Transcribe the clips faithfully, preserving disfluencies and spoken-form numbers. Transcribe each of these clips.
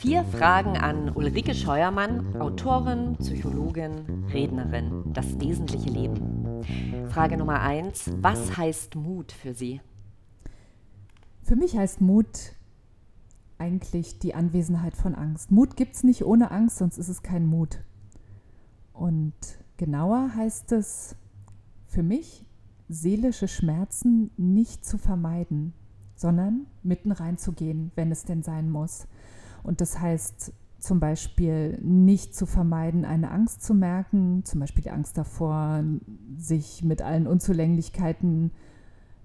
Vier Fragen an Ulrike Scheuermann, Autorin, Psychologin, Rednerin. Das wesentliche Leben. Frage Nummer eins. Was heißt Mut für Sie? Für mich heißt Mut eigentlich die Anwesenheit von Angst. Mut gibt es nicht ohne Angst, sonst ist es kein Mut. Und genauer heißt es für mich, seelische Schmerzen nicht zu vermeiden, sondern mitten reinzugehen, wenn es denn sein muss. Und das heißt zum Beispiel nicht zu vermeiden, eine Angst zu merken, zum Beispiel die Angst davor, sich mit allen Unzulänglichkeiten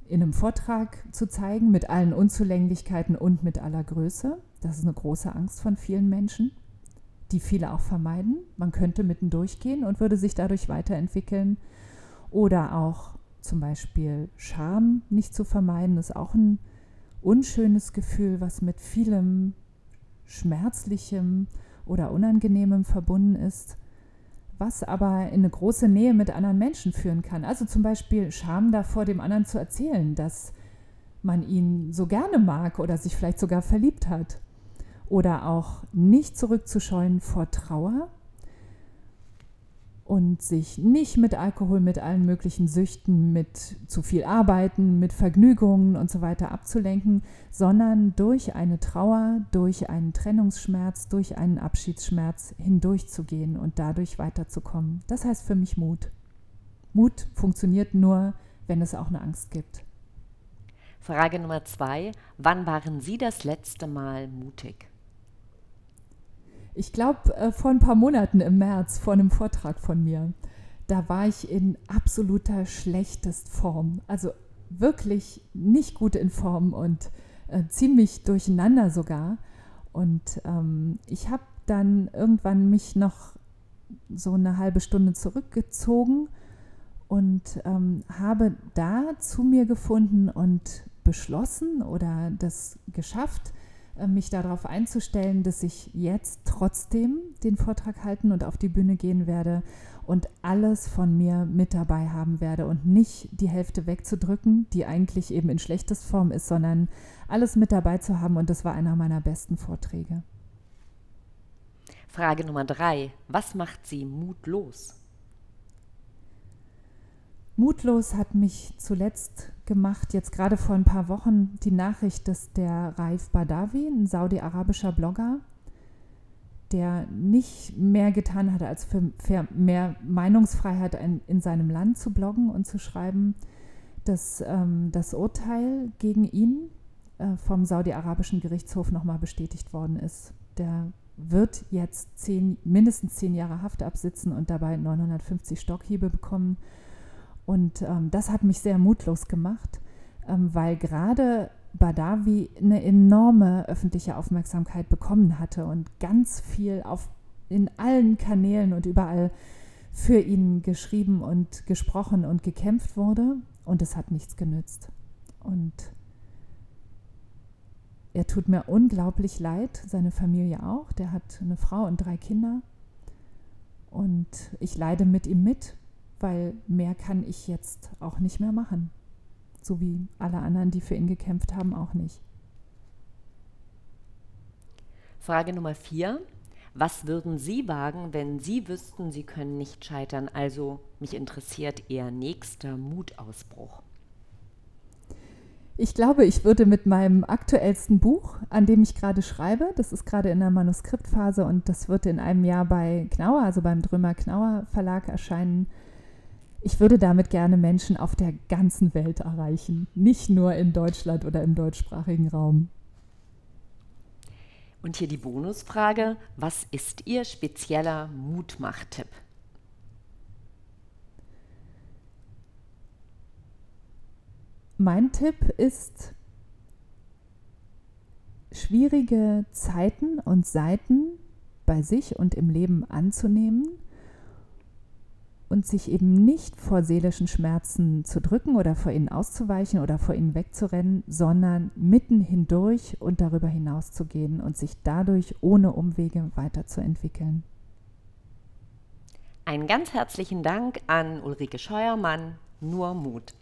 in einem Vortrag zu zeigen, mit allen Unzulänglichkeiten und mit aller Größe. Das ist eine große Angst von vielen Menschen, die viele auch vermeiden. Man könnte mitten durchgehen und würde sich dadurch weiterentwickeln. Oder auch zum Beispiel Scham nicht zu vermeiden, ist auch ein unschönes Gefühl, was mit vielem Schmerzlichem oder Unangenehmem verbunden ist, was aber in eine große Nähe mit anderen Menschen führen kann. Also zum Beispiel Scham davor, dem anderen zu erzählen, dass man ihn so gerne mag oder sich vielleicht sogar verliebt hat. Oder auch nicht zurückzuscheuen vor Trauer und sich nicht mit Alkohol, mit allen möglichen Süchten, mit zu viel Arbeiten, mit Vergnügungen und so weiter abzulenken, sondern durch eine Trauer, durch einen Trennungsschmerz, durch einen Abschiedsschmerz hindurchzugehen und dadurch weiterzukommen. Das heißt für mich Mut. Mut funktioniert nur, wenn es auch eine Angst gibt. Frage Nummer zwei. Wann waren Sie das letzte Mal mutig? Ich glaube, äh, vor ein paar Monaten im März, vor einem Vortrag von mir, da war ich in absoluter Schlechtestform. Also wirklich nicht gut in Form und äh, ziemlich durcheinander sogar. Und ähm, ich habe dann irgendwann mich noch so eine halbe Stunde zurückgezogen und ähm, habe da zu mir gefunden und beschlossen oder das geschafft, mich darauf einzustellen, dass ich jetzt trotzdem den Vortrag halten und auf die Bühne gehen werde und alles von mir mit dabei haben werde und nicht die Hälfte wegzudrücken, die eigentlich eben in schlechtester Form ist, sondern alles mit dabei zu haben, und das war einer meiner besten Vorträge. Frage Nummer drei. Was macht Sie mutlos? Mutlos hat mich zuletzt gemacht, jetzt gerade vor ein paar Wochen, die Nachricht, dass der Raif Badawi, ein saudi-arabischer Blogger, der nicht mehr getan hat, als für mehr Meinungsfreiheit in seinem Land zu bloggen und zu schreiben, dass ähm, das Urteil gegen ihn äh, vom saudi-arabischen Gerichtshof nochmal bestätigt worden ist. Der wird jetzt zehn, mindestens zehn Jahre Haft absitzen und dabei neunhundertfünfzig Stockhiebe bekommen. Und ähm, das hat mich sehr mutlos gemacht, ähm, weil gerade Badawi eine enorme öffentliche Aufmerksamkeit bekommen hatte und ganz viel auf, in allen Kanälen und überall für ihn geschrieben und gesprochen und gekämpft wurde. Und es hat nichts genützt. Und er tut mir unglaublich leid, seine Familie auch. Der hat eine Frau und drei Kinder. Und ich leide mit ihm mit, weil mehr kann ich jetzt auch nicht mehr machen. So wie alle anderen, die für ihn gekämpft haben, auch nicht. Frage Nummer vier. Was würden Sie wagen, wenn Sie wüssten, Sie können nicht scheitern? Also mich interessiert Ihr nächster Mutausbruch. Ich glaube, ich würde mit meinem aktuellsten Buch, an dem ich gerade schreibe, das ist gerade in der Manuskriptphase und das wird in einem Jahr bei Knauer, also beim Drömer-Knauer-Verlag erscheinen. Ich würde damit gerne Menschen auf der ganzen Welt erreichen, nicht nur in Deutschland oder im deutschsprachigen Raum. Und hier die Bonusfrage, was ist Ihr spezieller Mutmach-Tipp? Mein Tipp ist, schwierige Zeiten und Seiten bei sich und im Leben anzunehmen und sich eben nicht vor seelischen Schmerzen zu drücken oder vor ihnen auszuweichen oder vor ihnen wegzurennen, sondern mitten hindurch und darüber hinaus zu gehen und sich dadurch ohne Umwege weiterzuentwickeln. Einen ganz herzlichen Dank an Ulrike Scheuermann, nur Mut.